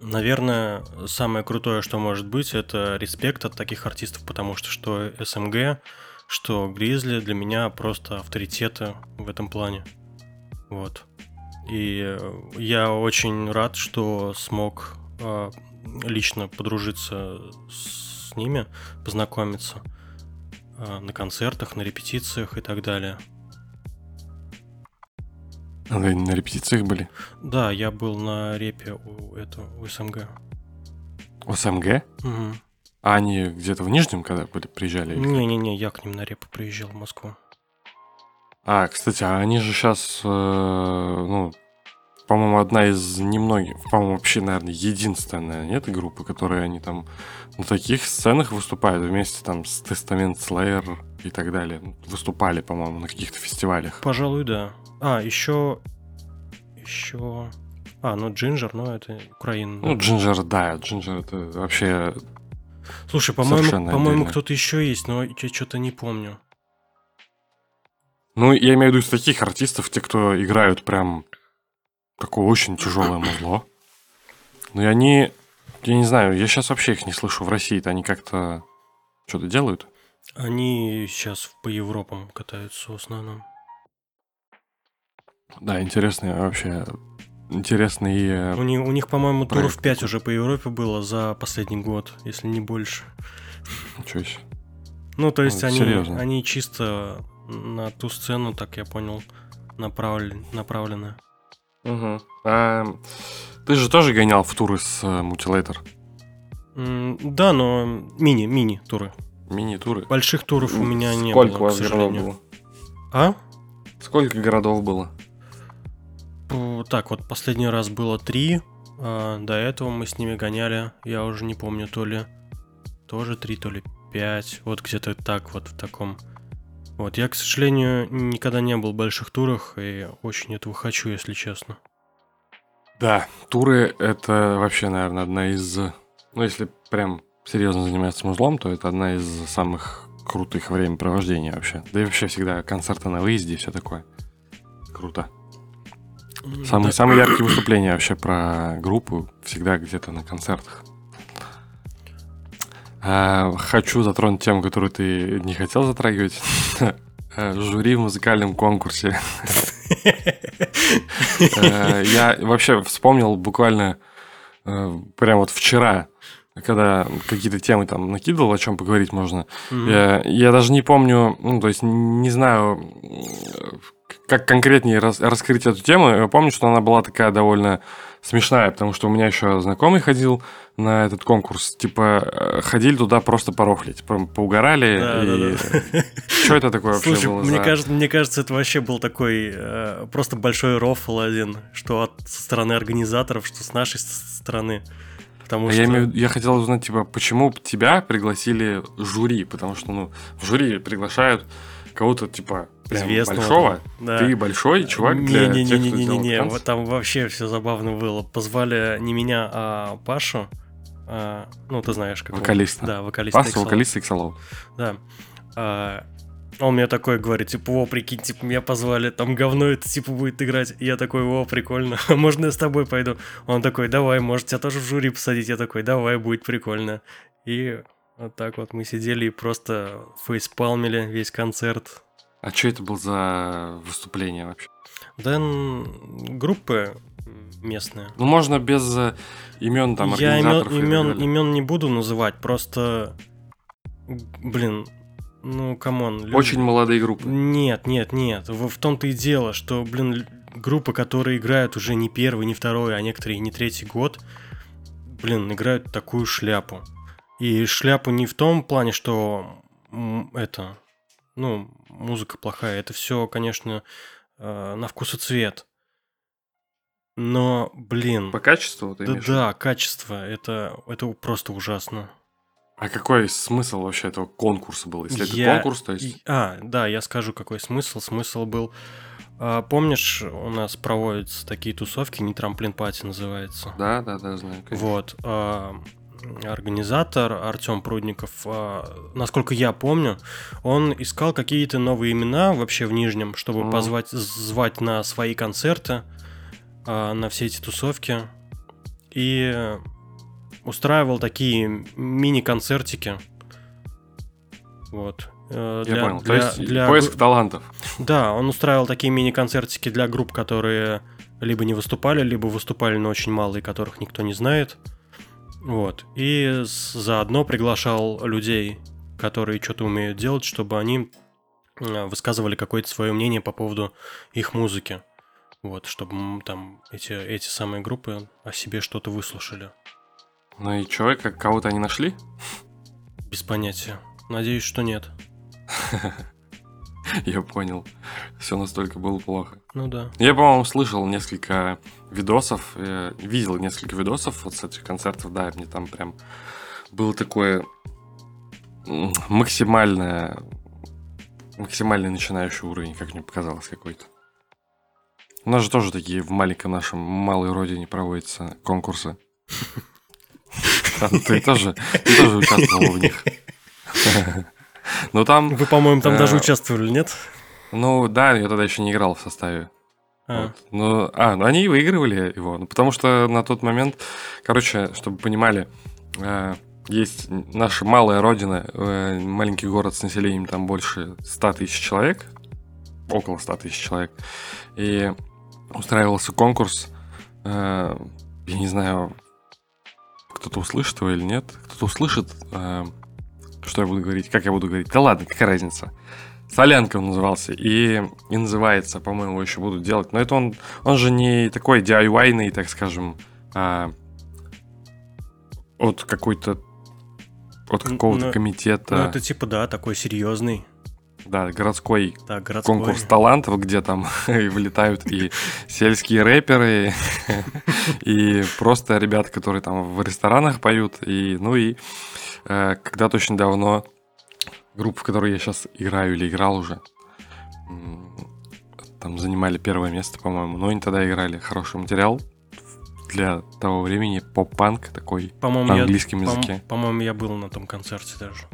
наверное, самое крутое, что может быть, это респект от таких артистов, потому что СМГ, что Гризли для меня просто авторитеты в этом плане. Вот. И я очень рад, что смог лично подружиться с ними, познакомиться. На концертах, на репетициях и так далее. А вы на репетициях были? Да, я был на репе у СМГ. У СМГ? Угу. А они где-то в Нижнем, когда были, приезжали? Не-не-не, я к ним на репу приезжал в Москву. А, кстати, а они же сейчас, по-моему, одна из немногих, по-моему, вообще, наверное, единственная, нет, группа, которые они там на таких сценах выступают вместе там с Testament Slayer и так далее. Выступали, по-моему, на каких-то фестивалях. Пожалуй, да. А, еще... А, Ginger, это Украина. Ginger, да, Ginger это вообще... Слушай, по-моему, кто-то еще есть, но я что-то не помню. Ну, я имею в виду из таких артистов, те, кто играют прям такое очень тяжелое музло. Ну, и они... Я не знаю, я сейчас вообще их не слышу в России-то. Они как-то что-то делают? Они сейчас по Европам катаются в основном. Да, интересные вообще... Интересные... У них, по-моему, проекты. Туров 5 уже по Европе было за последний год, если не больше. Ничего себе. Ну, то есть они чисто на ту сцену, так я понял, направлены. Угу. А ты же тоже гонял в туры с Mutilator? Да, но мини-туры. Мини-туры? Больших туров у меня не было, к сожалению. Сколько у вас городов было? А? Сколько городов было? Так, вот последний раз было 3, а до этого мы с ними гоняли, я уже не помню, то ли тоже 3, то ли 5, вот где-то так вот в таком. Вот, я, к сожалению, никогда не был в больших турах и очень этого хочу, если честно. Да, туры это вообще, наверное, одна из... Ну, если прям серьезно заниматься музлом, то это одна из самых крутых времяпровождений вообще. Да и вообще всегда концерты на выезде и все такое. Круто. Самые яркие выступления вообще про группу всегда где-то на концертах. Хочу затронуть тему, которую ты не хотел затрагивать. Жюри в музыкальном конкурсе. Я вообще вспомнил буквально прям вот вчера, когда какие-то темы там накидывал, о чем поговорить можно. Я даже не помню, ну, то есть не знаю... Как конкретнее раскрыть эту тему? Я помню, что она была такая довольно смешная, потому что у меня еще знакомый ходил на этот конкурс. Типа, ходили туда просто порофлить. Поугарали. Да. Что это такое вообще было? Мне кажется, это вообще был такой просто большой рофл один, что со стороны организаторов, что с нашей стороны. Потому что... Я хотел узнать, типа, почему тебя пригласили жюри? Потому что, ну, в жюри приглашают кого-то, типа, большого, да. Ты большой чувак для тех, кто делал танцы. Там вообще все забавно было. Позвали не меня, а Пашу. Ну, ты знаешь, как вокалиста. Да, вокалиста Xaloud. Пашу, вокалиста Xaloud. Да. Он мне такой говорит, типа, о, прикинь, типа, меня позвали, там говно это, типа, будет играть. Я такой, о, прикольно, можно я с тобой пойду? Он такой, давай, может, тебя тоже в жюри посадить? Я такой, давай, будет прикольно. И... Вот так вот мы сидели и просто фейспалмили весь концерт. А что это было за выступление вообще? Да, группы местные. Ну, можно без имен там организаторов. Я имен не буду называть, просто... Блин, ну, камон. Люди... Очень молодые группы. Нет. В том-то и дело, что, блин, группы, которые играют уже не первый, не второй, а некоторые не третий год, блин, играют такую шляпу. И шляпу не в том плане, что это, ну, музыка плохая. Это все, конечно, на вкус и цвет. Но, блин... По качеству ты имеешь? Да, качество. Это просто ужасно. А какой смысл вообще этого конкурса был? Если это конкурс, то есть... Да, я скажу, какой смысл. Смысл был... Помнишь, у нас проводятся такие тусовки, не трамплин-пати называется? Да, знаю. Конечно. Вот, организатор Артём Прудников, насколько я помню, он искал какие-то новые имена вообще в Нижнем, чтобы звать на свои концерты, на все эти тусовки, и устраивал такие мини-концертики. Вот. Я понял. То есть поиск талантов. Да, он устраивал такие мини-концертики для групп, которые либо не выступали, либо выступали, но очень мало, и которых никто не знает. Вот, и заодно приглашал людей, которые что-то умеют делать, чтобы они высказывали какое-то свое мнение по поводу их музыки. Вот, чтобы там эти самые группы о себе что-то выслушали. Ну и человека, кого-то они нашли? Без понятия. Надеюсь, что нет. Я понял. Все настолько было плохо. Ну да. Я, по-моему, слышал несколько видосов, видел несколько видосов вот с этих концертов, да, мне там прям было такое максимальный начинающий уровень, как мне показалось, какой-то. У нас же тоже такие в маленьком нашем малой родине проводятся конкурсы. Ты тоже участвовал в них. Ну там... Вы, по-моему, там даже участвовали, нет? Ну да, я тогда еще не играл в составе. Вот. Ну, они выигрывали его. Ну, потому что на тот момент, короче, чтобы понимали, есть наша малая родина, маленький город с населением там больше 100 тысяч человек, около 100 тысяч человек, и устраивался конкурс, я не знаю, кто-то услышит его или нет, кто-то услышит, что я буду говорить, как я буду говорить, да ладно, какая разница. Солянка он назывался, и называется, по-моему, его еще будут делать. Но это он же не такой DIY-ный, так скажем, от какой-то, от какого-то комитета. Ну, это типа, да, такой серьезный. Да, городской конкурс талантов, где там вылетают и сельские рэперы, и просто ребята, которые там в ресторанах поют. Ну и когда-то очень давно... Группа, в которой я сейчас играю или играл уже, там занимали первое место, по-моему. Но они тогда играли хороший материал для того времени, поп-панк такой, по-моему, на английском языке. По-моему, я был на том концерте даже.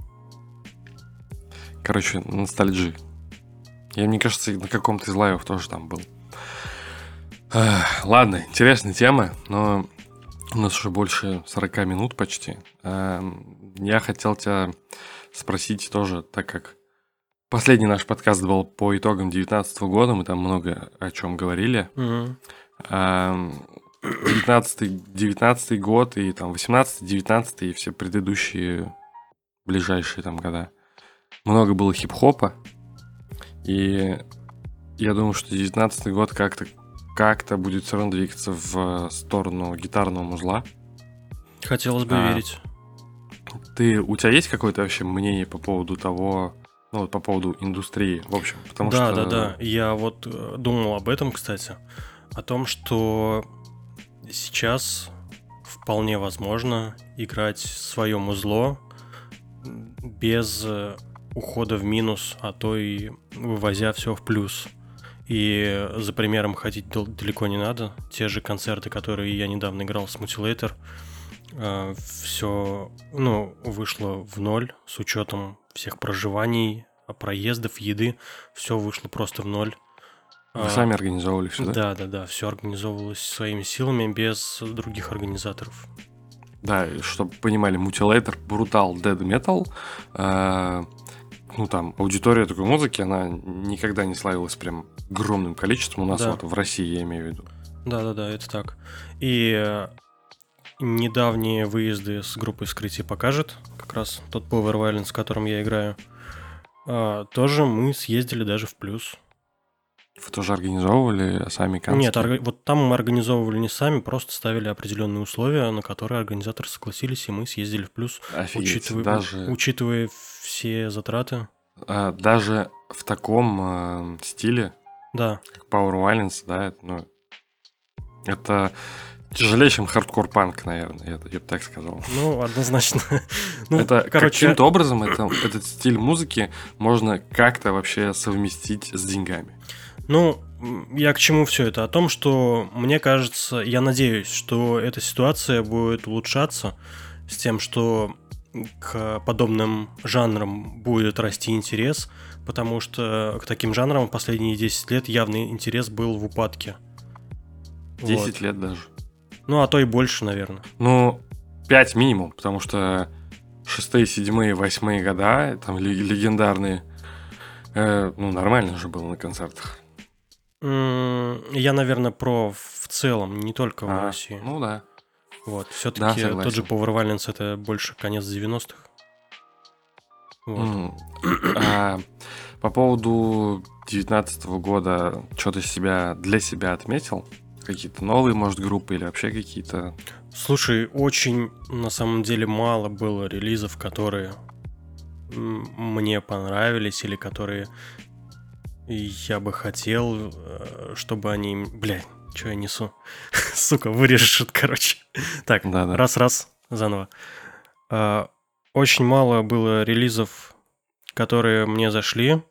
Короче, ностальджи. Я, мне кажется, на каком-то из лайвов тоже там был. Ладно, интересная тема, но у нас уже больше 40 минут почти. Я хотел тебя... спросить тоже, так как последний наш подкаст был по итогам 2019 года, мы там много о чем говорили. 19 год и там 18, 19 и все предыдущие ближайшие там года. Много было хип-хопа. И я думаю, что 19 год как-то будет все равно двигаться в сторону гитарного музла. Хотелось бы верить. У тебя есть какое-то вообще мнение по поводу того, ну вот по поводу индустрии, в общем? Да. Я вот думал об этом, кстати, о том, что сейчас вполне возможно играть свое музло без ухода в минус, а то и вывозя все в плюс. И за примером ходить далеко не надо. Те же концерты, которые я недавно играл с Mutilator, все, вышло в ноль с учетом всех проживаний, проездов, еды. Все вышло просто в ноль. Вы сами организовывали все, да? Да. Все организовывалось своими силами без других организаторов. Да, чтобы понимали, Mutilator, Brutal Death Metal. Аудитория такой музыки, она никогда не славилась прям огромным количеством. У нас вот в России, я имею в виду. Да, это так. И... недавние выезды с группой «Вскрытие» покажет, как раз тот Power Violence, в котором я играю, тоже мы съездили даже в плюс. Вы тоже организовывали сами концерты? Нет, вот там мы организовывали не сами, просто ставили определенные условия, на которые организаторы согласились, и мы съездили в плюс. Офигеть, учитывая все затраты. Даже в таком стиле, как Power Violence, это... тяжелее, чем хардкор-панк, наверное, я бы так сказал. Однозначно. Каким-то образом этот стиль музыки можно как-то вообще совместить с деньгами. Я к чему все это? О том, что, мне кажется, я надеюсь, что эта ситуация будет улучшаться с тем, что к подобным жанрам будет расти интерес, потому что к таким жанрам в последние 10 лет явный интерес был в упадке. 10 лет даже. А то и больше, наверное. 5 минимум, потому что 6-е, 7-е, 8-е года, там легендарные, нормально же было на концертах. Я, наверное, про в целом, не только в России. Вот, все-таки тот же Power Violence, это больше конец 90-х. По поводу 19-го года, что-то для себя отметил? Какие-то новые, может, группы или вообще какие-то... Слушай, очень, на самом деле, мало было релизов, которые мне понравились или которые я бы хотел, чтобы они... Блядь, что я несу? Сука, вырежешь, короче. Так, раз-раз, заново. Очень мало было релизов, которые мне зашли,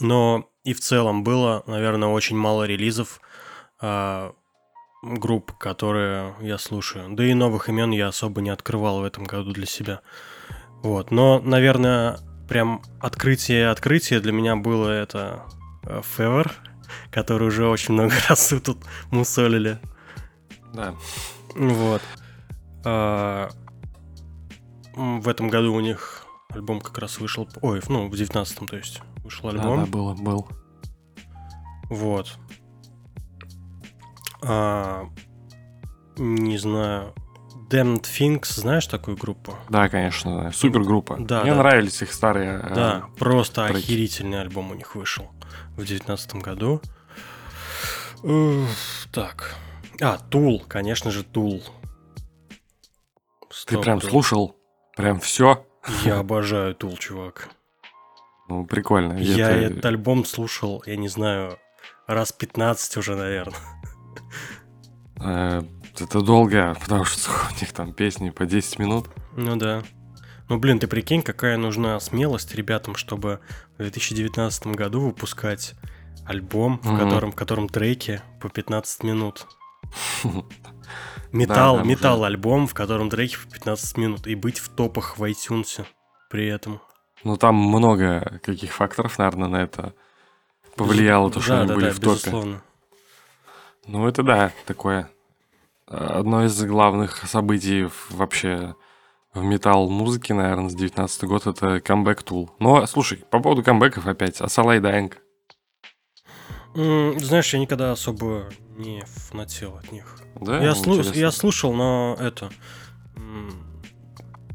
но и в целом было, наверное, очень мало релизов, групп, которые я слушаю. Да и новых имен я особо не открывал в этом году для себя. Вот. Но, наверное, прям открытие для меня было это Fever, который уже очень много раз тут мусолили. Да. Вот. В этом году у них альбом как раз вышел... в 19-м, то есть, вышел альбом. Да, был. Вот. Не знаю... Damned Things, знаешь такую группу? Да, конечно, да. Супергруппа. Да, мне нравились их старые треки. Да, просто треки. Охерительный альбом у них вышел в 19 году. Так. Tool, конечно же, Tool. Ты прям слушал? Прям все? Я обожаю Tool, чувак. Ну, прикольно. Я этот альбом слушал, я не знаю, раз 15 уже, наверное. Это долго, потому что у них там песни по 10 минут. Ну да. Ну блин, ты прикинь, какая нужна смелость ребятам, чтобы в 2019 году выпускать альбом, в котором треки по 15 минут. Металл-альбом, в котором треки по 15 минут. И быть в топах в iTunes при этом. Ну там много каких факторов, наверное, на это повлияло, то, что они были в топе. Безусловно. Ну это да, такое... Одно из главных событий вообще в метал-музыке, наверное, с 19 год, это камбэк Tool. Но, слушай, по поводу камбэков опять, Assault Dying. Знаешь, я никогда особо не фанател от них. Да? Я слушал, но это...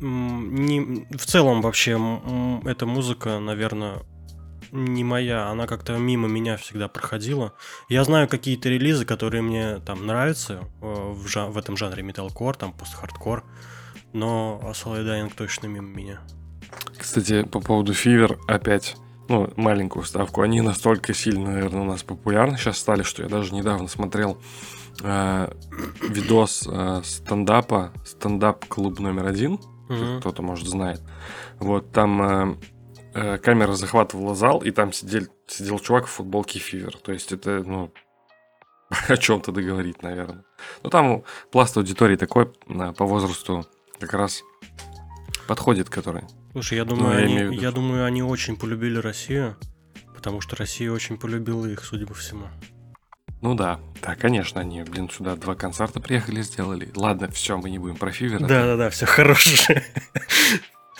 В целом вообще эта музыка, наверное... не моя, она как-то мимо меня всегда проходила. Я знаю какие-то релизы, которые мне там нравятся в этом жанре металкор, там пост-хардкор, но Assault Dying точно мимо меня. Кстати, по поводу Fever опять, маленькую ставку. Они настолько сильно, наверное, у нас популярны сейчас стали, что я даже недавно смотрел видос стендапа, стендап-клуб номер 1, кто-то, может, знает. Вот, там... камера захватывала зал, и там сидел чувак в футболке Fever. То есть это, о чем-то договорить, наверное. Но там пласт аудитории такой по возрасту как раз подходит, который... Слушай, я думаю, они очень полюбили Россию, потому что Россия очень полюбила их, судя по всему. Ну да, конечно, они, сюда 2 концерта приехали, сделали. Ладно, все, мы не будем про Fever. Да, все хорошее.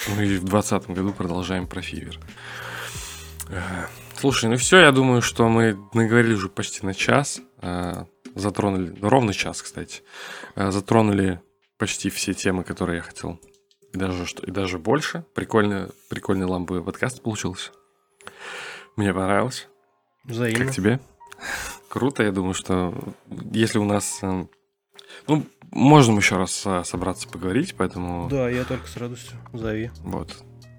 Ну и в 2020 году продолжаем про Fever. Слушай, все, я думаю, что мы наговорили уже почти на час. Затронули, ровно час, кстати. Затронули почти все темы, которые я хотел. И даже больше. Прикольный ламповый подкаст получился. Мне понравилось. Взаимно. Как тебе? Круто, я думаю, что если у нас... можем еще раз собраться поговорить, поэтому... Да, я только с радостью. Зови. Вот.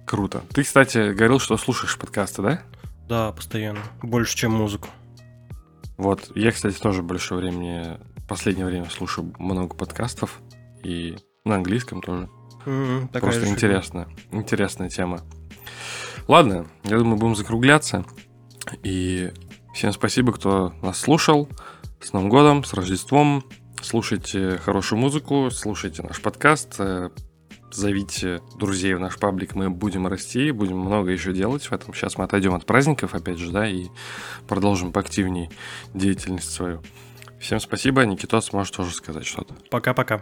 Круто. Ты, кстати, говорил, что слушаешь подкасты, да? Да, постоянно. Больше, чем музыку. Вот. Я, кстати, тоже последнее время слушаю много подкастов. И на английском тоже. Просто интересно. Интересная тема. Ладно, я думаю, будем закругляться. И всем спасибо, кто нас слушал. С Новым годом, с Рождеством. Слушайте хорошую музыку, слушайте наш подкаст, зовите друзей в наш паблик, мы будем расти, будем много еще делать в этом. Сейчас мы отойдем от праздников, опять же, и продолжим поактивнее деятельность свою. Всем спасибо, Никитос, можешь тоже сказать что-то. Пока-пока.